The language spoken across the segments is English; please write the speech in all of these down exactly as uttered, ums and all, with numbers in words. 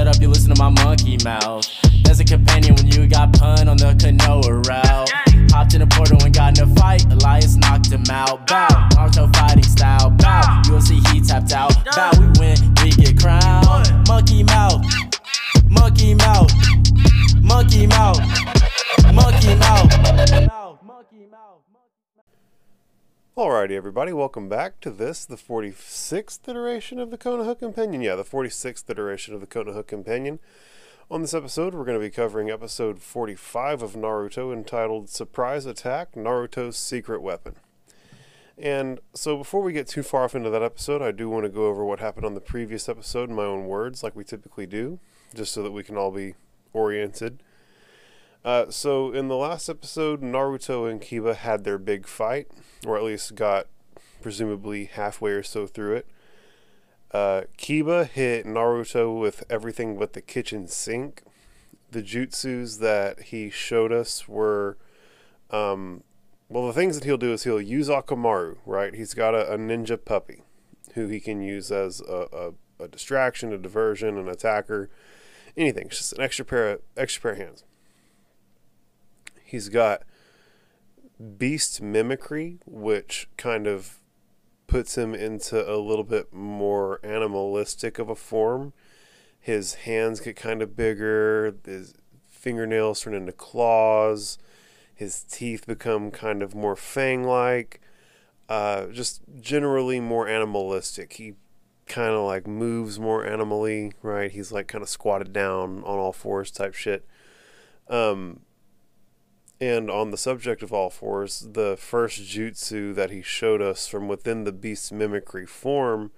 shut up, you listen to my monkey mouth. There's a companion when you got pun on the Konoha route. Hopped in a portal and got in a fight, Elias knocked him out. Bow, Naruto fighting style. Bow, you'll see he tapped out. Bow, we win, we get crowned. Monkey mouth, monkey mouth, monkey mouth, monkey mouth. Alrighty everybody, welcome back to this, the forty-sixth iteration of the Konohook Companion. Yeah, the forty-sixth iteration of the Konohook Companion. On this episode, we're going to be covering episode forty-five of Naruto, entitled Surprise Attack, Naruto's Secret Weapon. And so before we get too far off into that episode, I do want to go over what happened on the previous episode in my own words, like we typically do, just so that we can all be oriented. Uh, so, in the last episode, Naruto and Kiba had their big fight, or at least got presumably halfway or so through it. Uh, Kiba hit Naruto with everything but the kitchen sink. The jutsus that he showed us were, um, well, the things that he'll do is he'll use Akamaru, right? He's got a, a ninja puppy who he can use as a, a, a distraction, a diversion, an attacker, anything. It's just an extra pair of, extra pair of hands. He's got beast mimicry, which kind of puts him into a little bit more animalistic of a form. His hands get kind of bigger, his fingernails turn into claws, his teeth become kind of more fang-like, uh, just generally more animalistic. He kind of like moves more animally, right? He's like kind of squatted down on all fours type shit. Um... And on the subject of all fours, the first jutsu that he showed us from within the beast mimicry form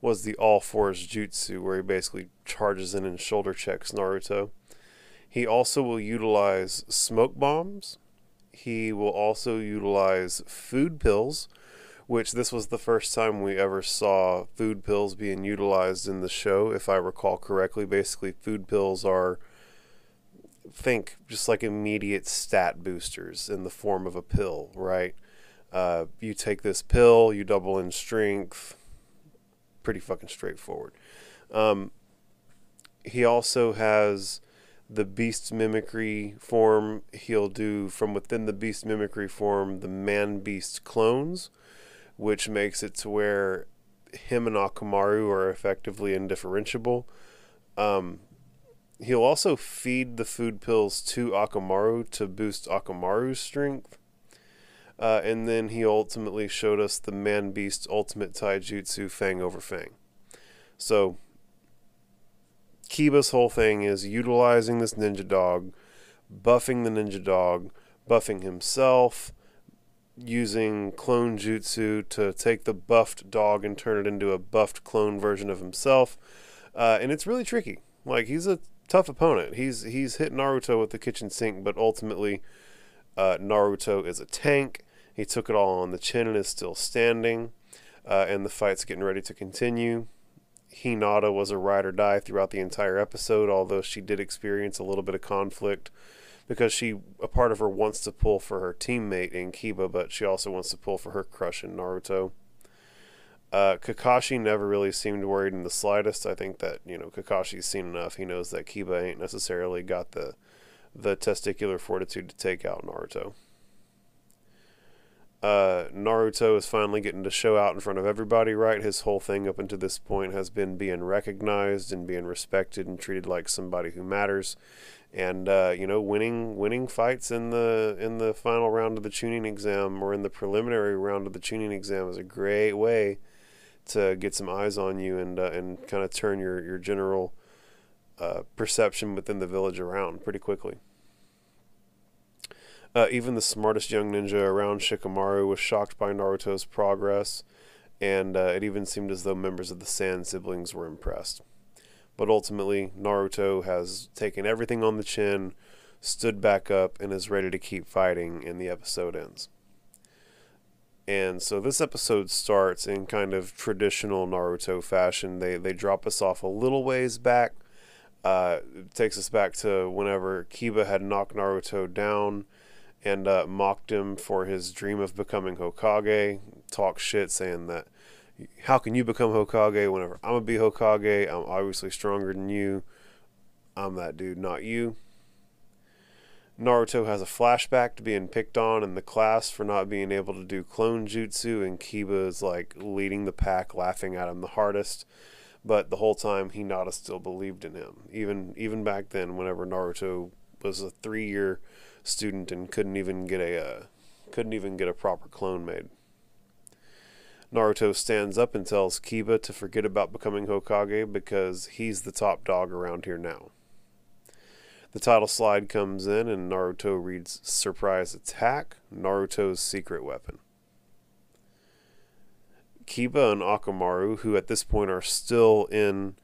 was the all fours jutsu, where he basically charges in and shoulder checks Naruto. He also will utilize smoke bombs. He will also utilize food pills, which this was the first time we ever saw food pills being utilized in the show, if I recall correctly. Basically, food pills are... think just like immediate stat boosters in the form of a pill, right? Uh, you take this pill, you double in strength. Pretty fucking straightforward. Um, he also has the beast mimicry form. He'll do from within the beast mimicry form the man beast clones, which makes it to where him and Akamaru are effectively indifferentiable. Um, He'll also feed the food pills to Akamaru to boost Akamaru's strength. Uh, and then he ultimately showed us the Man-Beast's ultimate taijutsu, Fang over Fang. So, Kiba's whole thing is utilizing this ninja dog, buffing the ninja dog, buffing himself, using clone jutsu to take the buffed dog and turn it into a buffed clone version of himself. Uh, and it's really tricky. Like, he's a tough opponent. He's he's hit Naruto with the kitchen sink, but ultimately uh, Naruto is a tank. He took it all on the chin and is still standing, uh, and the fight's getting ready to continue. Hinata was a ride or die throughout the entire episode, although she did experience a little bit of conflict because she a part of her wants to pull for her teammate in Kiba, but she also wants to pull for her crush in Naruto. Uh, Kakashi never really seemed worried in the slightest. I think that, you know, Kakashi's seen enough. He knows that Kiba ain't necessarily got the the testicular fortitude to take out Naruto. Uh, Naruto is finally getting to show out in front of everybody, right? His whole thing up until this point has been being recognized and being respected and treated like somebody who matters. And, uh, you know, winning winning fights in the in the final round of the Chunin exam or in the preliminary round of the Chunin exam is a great way to get some eyes on you and uh, and kind of turn your, your general uh, perception within the village around pretty quickly. Uh, even the smartest young ninja around, Shikamaru, was shocked by Naruto's progress, and uh, it even seemed as though members of the Sand siblings were impressed. But ultimately, Naruto has taken everything on the chin, stood back up, and is ready to keep fighting, and the episode ends. And so this episode starts in kind of traditional Naruto fashion. They they drop us off a little ways back. Uh, it takes us back to whenever Kiba had knocked Naruto down and uh, mocked him for his dream of becoming Hokage. Talk shit, saying that, how can you become Hokage whenever I'm going to be Hokage? I'm obviously stronger than you. I'm that dude, not you. Naruto has a flashback to being picked on in the class for not being able to do clone jutsu, and Kiba is like leading the pack, laughing at him the hardest. But the whole time, Hinata still believed in him. Even even back then, whenever Naruto was a three-year student and couldn't even get a uh, couldn't even get a proper clone made. Naruto stands up and tells Kiba to forget about becoming Hokage because he's the top dog around here now. The title slide comes in and Naruto reads Surprise Attack, Naruto's Secret Weapon. Kiba and Akamaru, who at this point are still in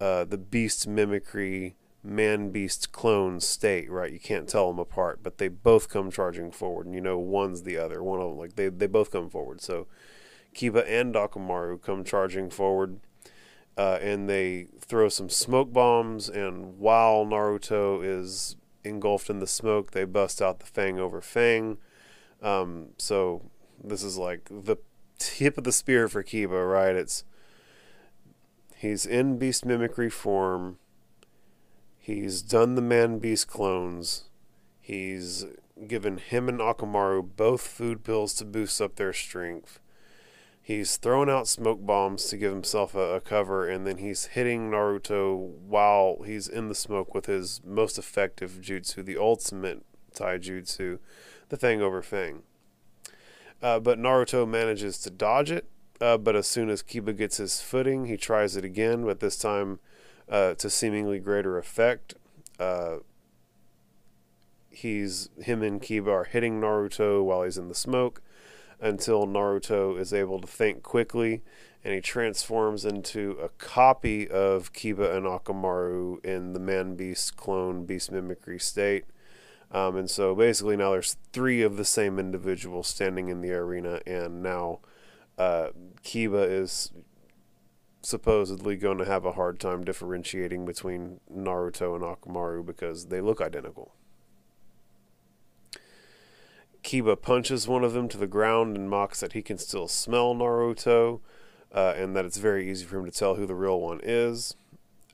uh, the beast mimicry, man-beast clone state, right? You can't tell them apart, but they both come charging forward, and you know one's the other. One of them, like, they, they both come forward. So Kiba and Akamaru come charging forward, uh, and they throw some smoke bombs, and while Naruto is engulfed in the smoke, they bust out the Fang over Fang. Um, so this is like the tip of the spear for Kiba, right? It's he's in beast mimicry form. He's done the man beast clones. He's given him and Akamaru both food pills to boost up their strength. He's thrown out smoke bombs to give himself a, a cover, and then he's hitting Naruto while he's in the smoke with his most effective jutsu, the ultimate taijutsu, the Fang over Fang. Uh, but Naruto manages to dodge it, uh, but as soon as Kiba gets his footing, he tries it again, but this time uh, to seemingly greater effect. Uh, he's him and Kiba are hitting Naruto while he's in the smoke until Naruto is able to think quickly, and he transforms into a copy of Kiba and Akamaru in the man-beast clone beast mimicry state. Um, and so basically now there's three of the same individual standing in the arena, and now uh, Kiba is supposedly going to have a hard time differentiating between Naruto and Akamaru because they look identical. Kiba punches one of them to the ground and mocks that he can still smell Naruto, uh, and that it's very easy for him to tell who the real one is.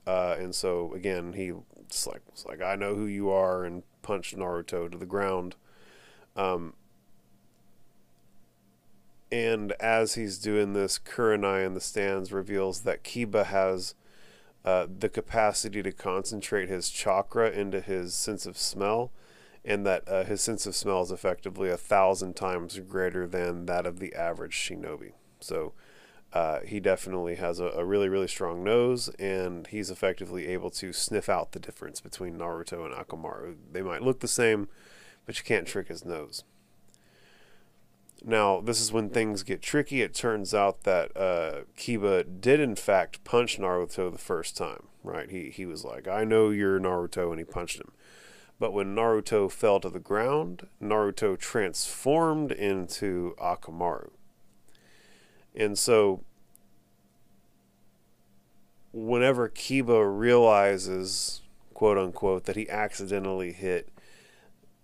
Uh, and so again, he just like, was like, I know who you are, and punched Naruto to the ground. Um, and as he's doing this, Kurenai in the stands reveals that Kiba has uh, the capacity to concentrate his chakra into his sense of smell, and that uh, his sense of smell is effectively a thousand times greater than that of the average shinobi. So uh, he definitely has a, a really, really strong nose, and he's effectively able to sniff out the difference between Naruto and Akamaru. They might look the same, but you can't trick his nose. Now, this is when things get tricky. It turns out that uh, Kiba did, in fact, punch Naruto the first time, right? He, he was like, I know you're Naruto, and he punched him. But when Naruto fell to the ground, Naruto transformed into Akamaru. And so whenever Kiba realizes, quote unquote, that he accidentally hit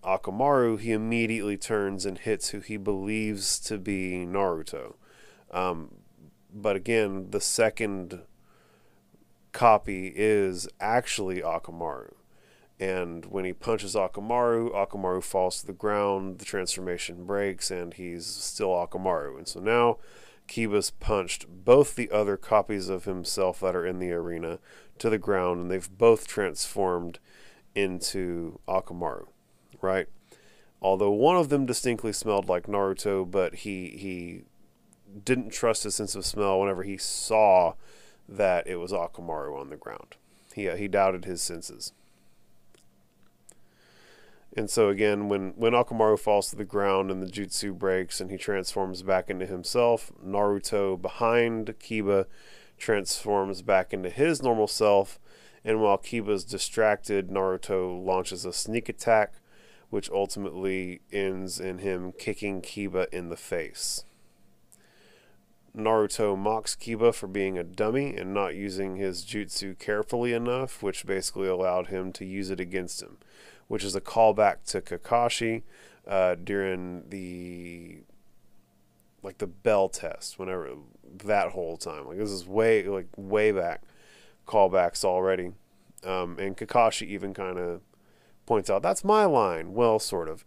Akamaru, he immediately turns and hits who he believes to be Naruto. Um, but again, the second copy is actually Akamaru. And when he punches Akamaru, Akamaru falls to the ground, the transformation breaks, and he's still Akamaru. And so now Kiba's punched both the other copies of himself that are in the arena to the ground, and they've both transformed into Akamaru, right? Although one of them distinctly smelled like Naruto, but he, he didn't trust his sense of smell whenever he saw that it was Akamaru on the ground. He, uh, he doubted his senses. And so again, when, when Akamaru falls to the ground and the jutsu breaks and he transforms back into himself, Naruto behind Kiba transforms back into his normal self, and while Kiba's distracted, Naruto launches a sneak attack, which ultimately ends in him kicking Kiba in the face. Naruto mocks Kiba for being a dummy and not using his jutsu carefully enough, which basically allowed him to use it against him, which is a callback to Kakashi uh, during the, like, the bell test, whenever, that whole time. Like, this is way, like, way back callbacks already. Um, and Kakashi even kind of points out, that's my line. Well, sort of.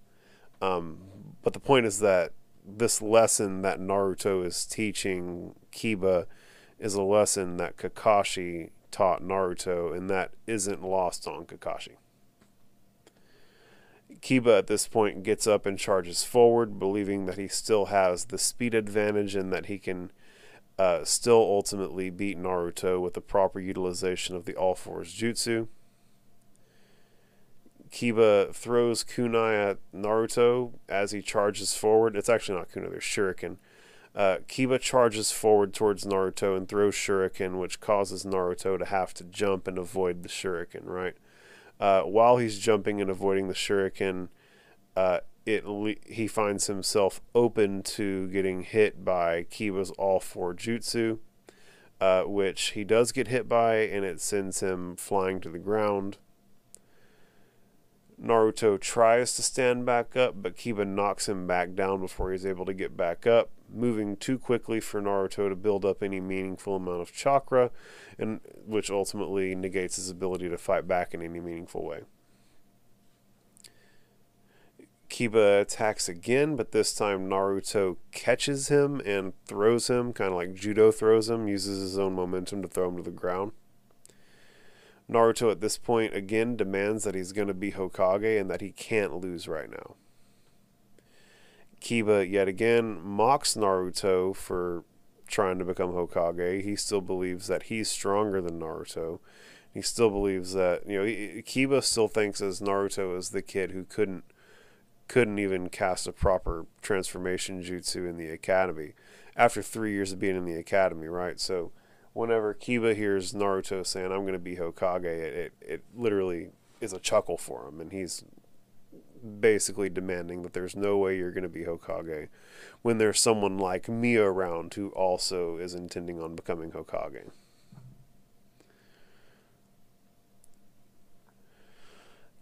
Um, but the point is that this lesson that Naruto is teaching Kiba is a lesson that Kakashi taught Naruto, and that isn't lost on Kakashi. Kiba at this point gets up and charges forward, believing that he still has the speed advantage and that he can uh, still ultimately beat Naruto with the proper utilization of the All Fours Jutsu. Kiba throws kunai at Naruto as he charges forward. It's actually not kunai, they're shuriken. Uh, Kiba charges forward towards Naruto and throws shuriken, which causes Naruto to have to jump and avoid the shuriken, right? Uh, while he's jumping and avoiding the shuriken, uh, it le- he finds himself open to getting hit by Kiba's All Four Jutsu, uh, which he does get hit by, and it sends him flying to the ground. Naruto tries to stand back up, but Kiba knocks him back down before he's able to get back up, moving too quickly for Naruto to build up any meaningful amount of chakra, and which ultimately negates his ability to fight back in any meaningful way. Kiba attacks again, but this time Naruto catches him and throws him, kind of like judo throws him, uses his own momentum to throw him to the ground. Naruto at this point again demands that he's going to be Hokage and that he can't lose right now. Kiba yet again mocks Naruto for trying to become Hokage. He still believes that he's stronger than Naruto. He still believes that, you know, Kiba still thinks as Naruto is the kid who couldn't couldn't even cast a proper transformation jutsu in the academy after three years of being in the academy, right? So whenever Kiba hears Naruto saying, I'm going to be Hokage, it, it, it literally is a chuckle for him. And he's basically demanding that there's no way you're going to be Hokage when there's someone like me around who also is intending on becoming Hokage.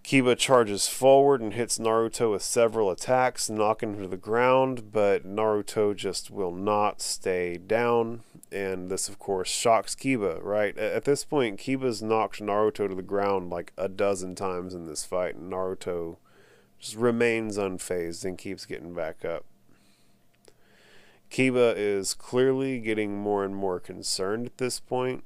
Kiba charges forward and hits Naruto with several attacks, knocking him to the ground, but Naruto just will not stay down, and this, of course, shocks Kiba, right? At this point, Kiba's knocked Naruto to the ground like a dozen times in this fight, and Naruto just remains unfazed and keeps getting back up. Kiba is clearly getting more and more concerned at this point,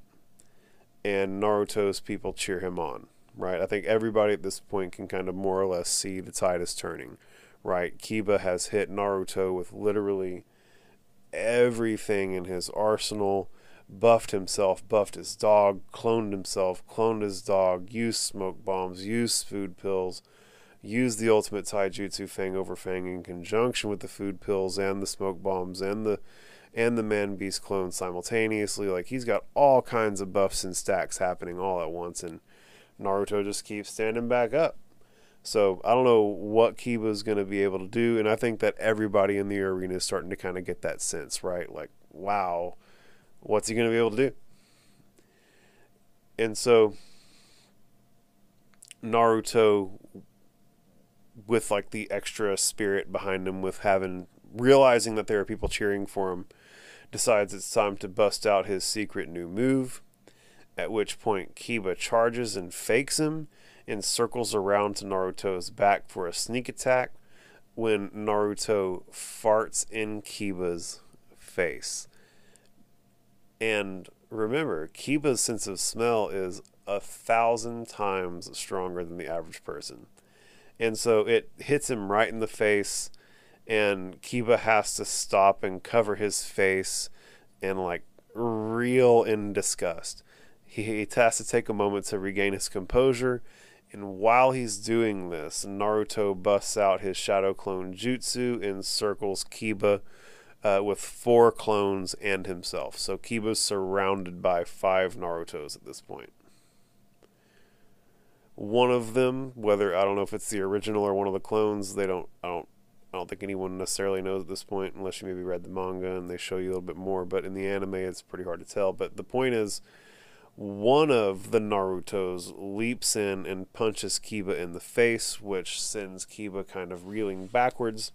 and Naruto's people cheer him on. Right, I think everybody at this point can kind of more or less see the tide is turning, right? Kiba has hit Naruto with literally everything in his arsenal, buffed himself, buffed his dog, cloned himself, cloned his dog, used smoke bombs, used food pills, used the ultimate taijutsu fang over fang in conjunction with the food pills and the smoke bombs and the and the man beast clone simultaneously. Like, he's got all kinds of buffs and stacks happening all at once, and Naruto just keeps standing back up. So I don't know what Kiba's going to be able to do, and I think that everybody in the arena is starting to kind of get that sense, right? Like, wow, what's he going to be able to do? And so Naruto, with like the extra spirit behind him, with having realizing that there are people cheering for him, decides it's time to bust out his secret new move. At which point Kiba charges and fakes him and circles around to Naruto's back for a sneak attack when Naruto farts in Kiba's face. And remember, Kiba's sense of smell is a thousand times stronger than the average person. And so it hits him right in the face, and Kiba has to stop and cover his face and like reel in disgust. He has to take a moment to regain his composure, and while he's doing this, Naruto busts out his Shadow Clone Jutsu and circles Kiba uh, with four clones and himself. So Kiba's surrounded by five Narutos at this point. One of them, whether I don't know if it's the original or one of the clones, they don't. I don't. I don't think anyone necessarily knows at this point, unless you maybe read the manga and they show you a little bit more. But in the anime, it's pretty hard to tell. But the point is, one of the Narutos leaps in and punches Kiba in the face, which sends Kiba kind of reeling backwards.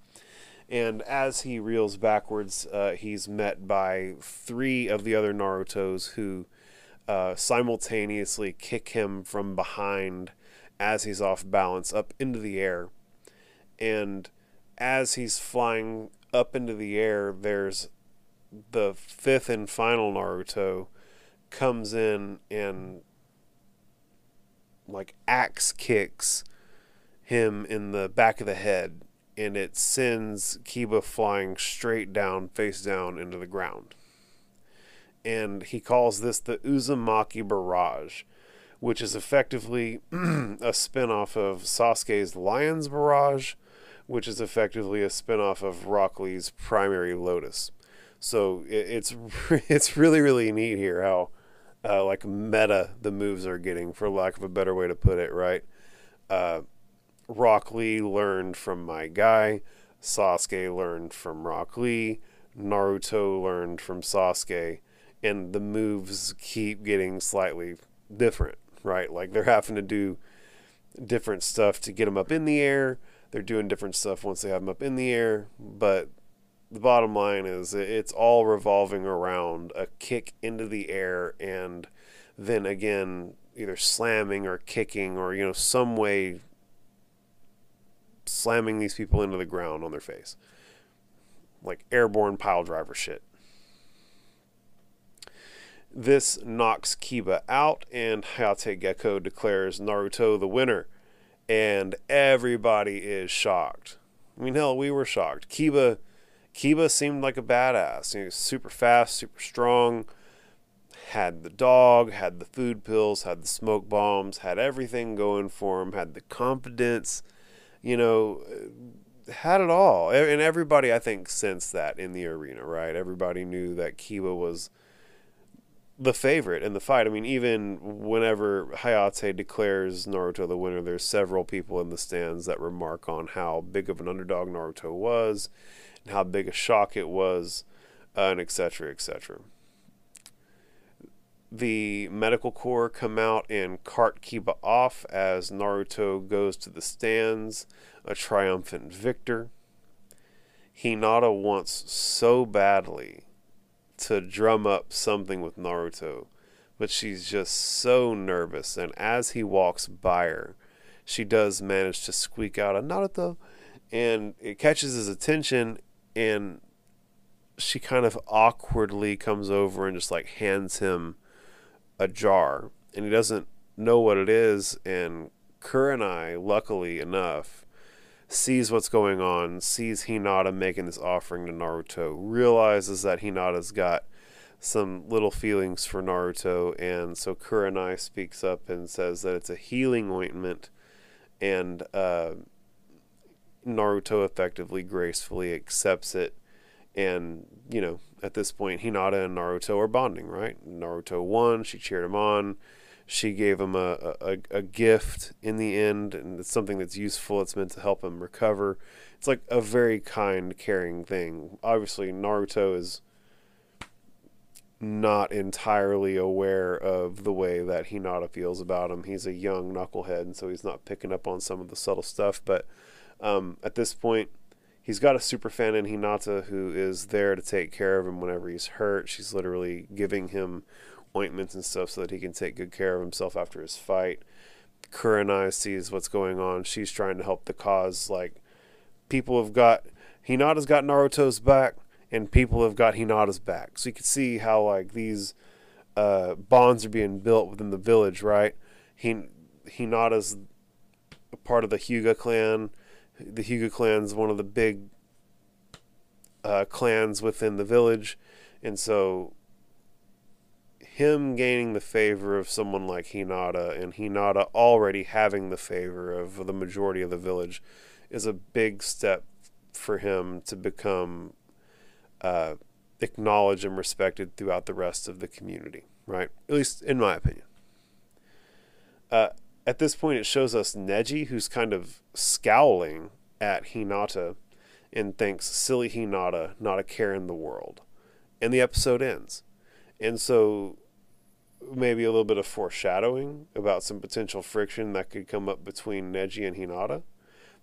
And as he reels backwards, uh, he's met by three of the other Narutos who uh, simultaneously kick him from behind as he's off balance up into the air. And as he's flying up into the air, there's the fifth and final Naruto comes in and like axe kicks him in the back of the head, and it sends Kiba flying straight down, face down into the ground. And he calls this the Uzumaki Barrage, which is effectively a spinoff of Sasuke's Lion's Barrage, which is effectively a spinoff of Rock Lee's Primary Lotus. So it's it's really, really neat here how uh, like meta the moves are getting, for lack of a better way to put it, right? Uh, Rock Lee learned from my guy, Sasuke learned from Rock Lee, Naruto learned from Sasuke, and the moves keep getting slightly different, right? Like they're having to do different stuff to get them up in the air. They're doing different stuff once they have them up in the air, but the bottom line is it's all revolving around a kick into the air and then again either slamming or kicking or, you know, some way slamming these people into the ground on their face. Like airborne pile driver shit. This knocks Kiba out and Hayate Gecko declares Naruto the winner. And everybody is shocked. I mean, hell, we were shocked. Kiba Kiba seemed like a badass. He was super fast, super strong, had the dog, had the food pills, had the smoke bombs, had everything going for him, had the confidence, you know, had it all. And everybody, I think, sensed that in the arena, right? Everybody knew that Kiba was the favorite in the fight. I mean, even whenever Hayate declares Naruto the winner, there's several people in the stands that remark on how big of an underdog Naruto was and how big a shock it was, uh, and et cetera, et cetera. The medical corps come out and cart Kiba off as Naruto goes to the stands, a triumphant victor. Hinata wants so badly to drum up something with Naruto, but she's just so nervous, and as he walks by her, she does manage to squeak out a Naruto, and it catches his attention, and she kind of awkwardly comes over and just like hands him a jar, and he doesn't know what it is, and Kurenai, luckily enough, sees what's going on, sees Hinata making this offering to Naruto, realizes that Hinata's got some little feelings for Naruto, and so Kurenai speaks up and says that it's a healing ointment, and uh, Naruto effectively, gracefully accepts it, and, you know, at this point, Hinata and Naruto are bonding, right? Naruto won, she cheered him on, she gave him a, a, a gift in the end, and it's something that's useful. It's meant to help him recover. It's like a very kind, caring thing. Obviously, Naruto is not entirely aware of the way that Hinata feels about him. He's a young knucklehead, and so he's not picking up on some of the subtle stuff. But um, at this point, he's got a super fan in Hinata who is there to take care of him whenever he's hurt. She's literally giving him ointments and stuff so that he can take good care of himself after his fight. Kurenai sees what's going on. She's trying to help the cause. Like, people have got, Hinata's got Naruto's back, and people have got Hinata's back. So you can see how like these uh, bonds are being built within the village, right? Hin- Hinata's part of the Hyuga clan. The Hyuga clan's one of the big uh, clans within the village, and so him gaining the favor of someone like Hinata, and Hinata already having the favor of the majority of the village, is a big step for him to become uh, acknowledged and respected throughout the rest of the community, right? At least in my opinion. Uh, at this point, it shows us Neji, who's kind of scowling at Hinata and thinks, silly Hinata, not a care in the world. And the episode ends. And so maybe a little bit of foreshadowing about some potential friction that could come up between Neji and Hinata.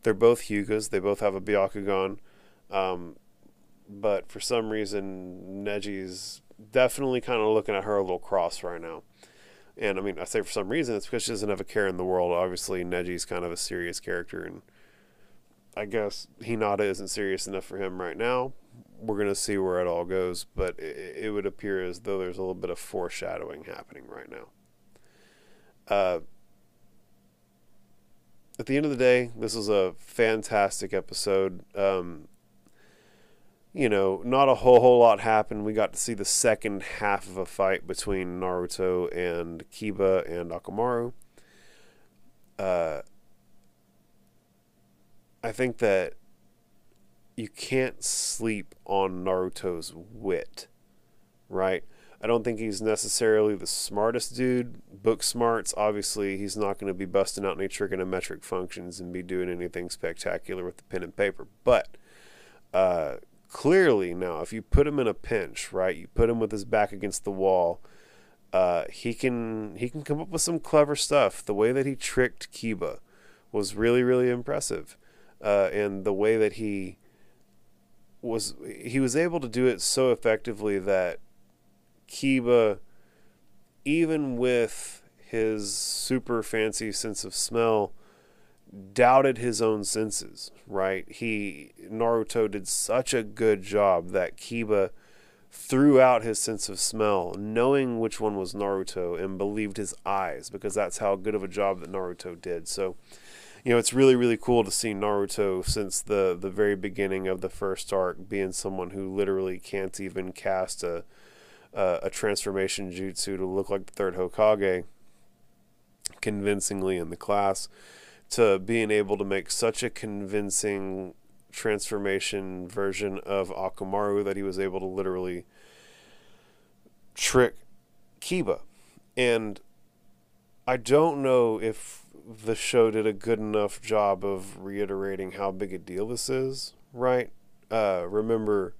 They're both Hyugas. They both have a Byakugan. Um, but for some reason, Neji's definitely kind of looking at her a little cross right now. And I mean, I say for some reason, it's because she doesn't have a care in the world. Obviously, Neji's kind of a serious character, and I guess Hinata isn't serious enough for him right now. We're going to see where it all goes, but it, it would appear as though there's a little bit of foreshadowing happening right now. Uh, at the end of the day, this was a fantastic episode. Um, you know, not a whole, whole lot happened. We got to see the second half of a fight between Naruto and Kiba and Akamaru. Uh, I think that you can't sleep on Naruto's wit, right? I don't think he's necessarily the smartest dude. Book smarts, obviously, he's not going to be busting out any trigonometric functions and be doing anything spectacular with the pen and paper. But uh, clearly now, if you put him in a pinch, right, you put him with his back against the wall, uh, he can he can come up with some clever stuff. The way that he tricked Kiba was really, really impressive. Uh, and the way that he was, he was able to do it so effectively that Kiba, even with his super fancy sense of smell, doubted his own senses, right? He, Naruto did such a good job that Kiba threw out his sense of smell, knowing which one was Naruto, and believed his eyes, because that's how good of a job that Naruto did. So, you know, it's really, really cool to see Naruto since the, the very beginning of the first arc being someone who literally can't even cast a uh, a transformation jutsu to look like the third Hokage convincingly in the class, to being able to make such a convincing transformation version of Akamaru that he was able to literally trick Kiba. And I don't know if the show did a good enough job of reiterating how big a deal this is, right? Uh, remember,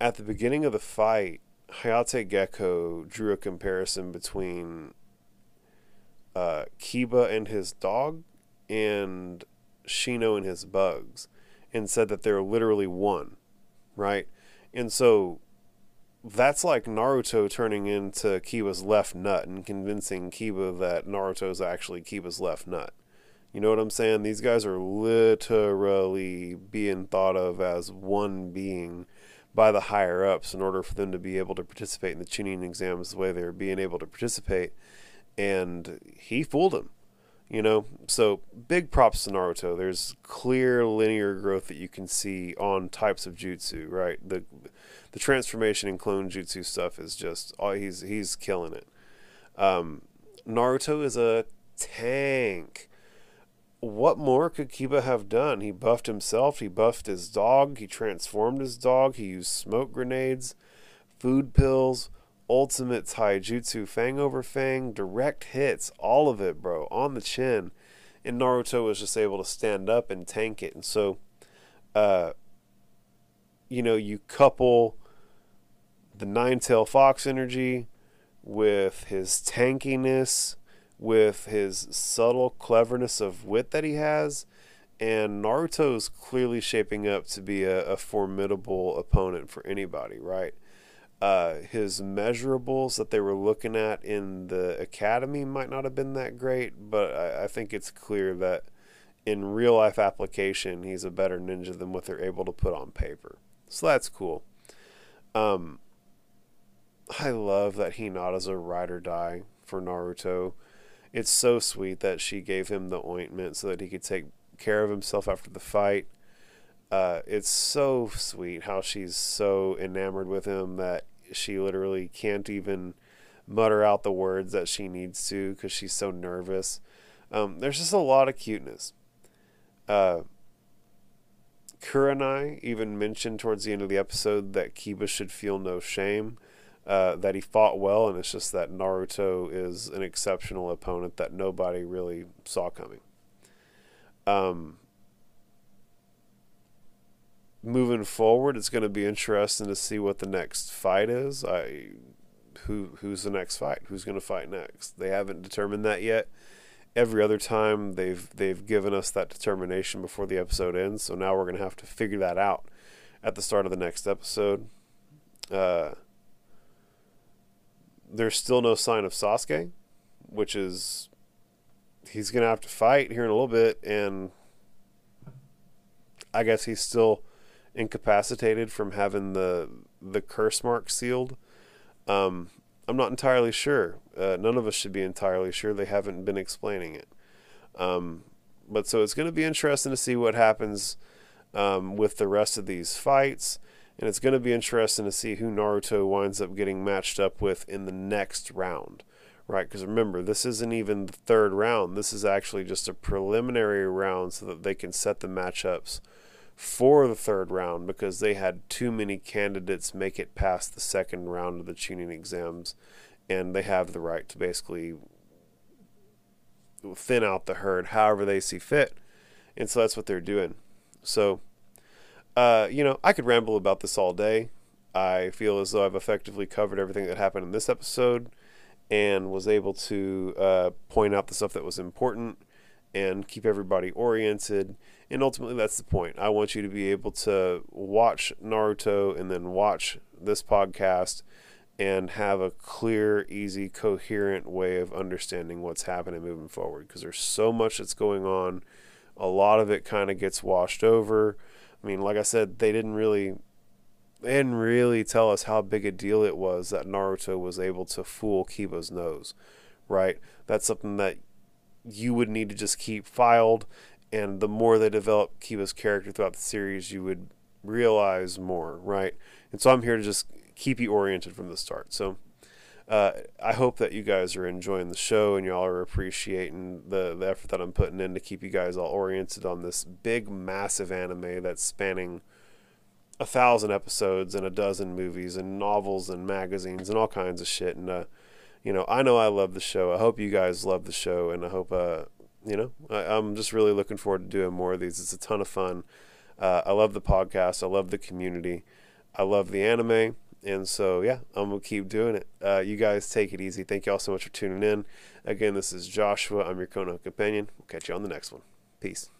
at the beginning of the fight, Hayate Gecko drew a comparison between uh, Kiba and his dog and Shino and his bugs, and said that they're literally one, right? And so that's like Naruto turning into Kiba's left nut and convincing Kiba that Naruto's actually Kiba's left nut. You know what I'm saying? These guys are literally being thought of as one being by the higher-ups in order for them to be able to participate in the Chunin exams the way they're being able to participate. And he fooled them, you know? So, big props to Naruto. There's clear linear growth that you can see on types of jutsu, right? The... The transformation and clone jutsu stuff is just, oh, he's he's killing it. Um, Naruto is a tank. What more could Kiba have done? He buffed himself. He buffed his dog. He transformed his dog. He used smoke grenades, food pills, ultimate taijutsu, fang over fang, direct hits, all of it, bro, on the chin. And Naruto was just able to stand up and tank it. And so, uh, you know, you couple the Nine-Tail Fox energy with his tankiness, with his subtle cleverness of wit that he has, and Naruto's clearly shaping up to be a, a formidable opponent for anybody, right? Uh, his measurables that they were looking at in the academy might not have been that great, but I, I think it's clear that in real-life application, he's a better ninja than what they're able to put on paper. So that's cool. Um, I love that Hinata's a ride or die for Naruto. It's so sweet that she gave him the ointment so that he could take care of himself after the fight. Uh, it's so sweet how she's so enamored with him that she literally can't even mutter out the words that she needs to because she's so nervous. Um, there's just a lot of cuteness. Uh, Kurenai even mentioned towards the end of the episode that Kiba should feel no shame, uh, that he fought well, and it's just that Naruto is an exceptional opponent that nobody really saw coming. Um, moving forward, it's going to be interesting to see what the next fight is. I, who who's the next fight? Who's going to fight next? They haven't determined that yet. Every other time they've they've given us that determination before the episode ends, so now we're going to have to figure that out at the start of the next episode. Uh, there's still no sign of Sasuke, which is he's going to have to fight here in a little bit, and I guess he's still incapacitated from having the the curse mark sealed. Um, I'm not entirely sure. Uh, none of us should be entirely sure. They haven't been explaining it. Um, but so it's going to be interesting to see what happens um, with the rest of these fights. And it's going to be interesting to see who Naruto winds up getting matched up with in the next round. Right, because remember, this isn't even the third round. This is actually just a preliminary round so that they can set the matchups for the third round, because they had too many candidates make it past the second round of the Chunin exams, and they have the right to basically thin out the herd however they see fit. And so that's what they're doing. So, uh, you know, I could ramble about this all day. I feel as though I've effectively covered everything that happened in this episode, and was able to uh, point out the stuff that was important and keep everybody oriented. And ultimately, that's the point. I want you to be able to watch Naruto and then watch this podcast and have a clear, easy, coherent way of understanding what's happening moving forward, because there's so much that's going on. A lot of it kind of gets washed over. I mean, like I said, they didn't really... They didn't really tell us how big a deal it was that Naruto was able to fool Kiba's nose, right? That's something that you would need to just keep filed, and the more they develop Kiba's character throughout the series, you would realize more, right? And so I'm here to just keep you oriented from the start. So uh, I hope that you guys are enjoying the show and y'all are appreciating the, the effort that I'm putting in to keep you guys all oriented on this big, massive anime that's spanning a thousand episodes and a dozen movies and novels and magazines and all kinds of shit. And, uh, you know, I know I love the show. I hope you guys love the show, and I hope, uh, you know, I, I'm just really looking forward to doing more of these. It's a ton of fun. Uh, I love the podcast. I love the community. I love the anime. And so, yeah, I'm going to keep doing it. Uh, you guys take it easy. Thank you all so much for tuning in. Again, this is Joshua. I'm your Konohook Companion. We'll catch you on the next one. Peace.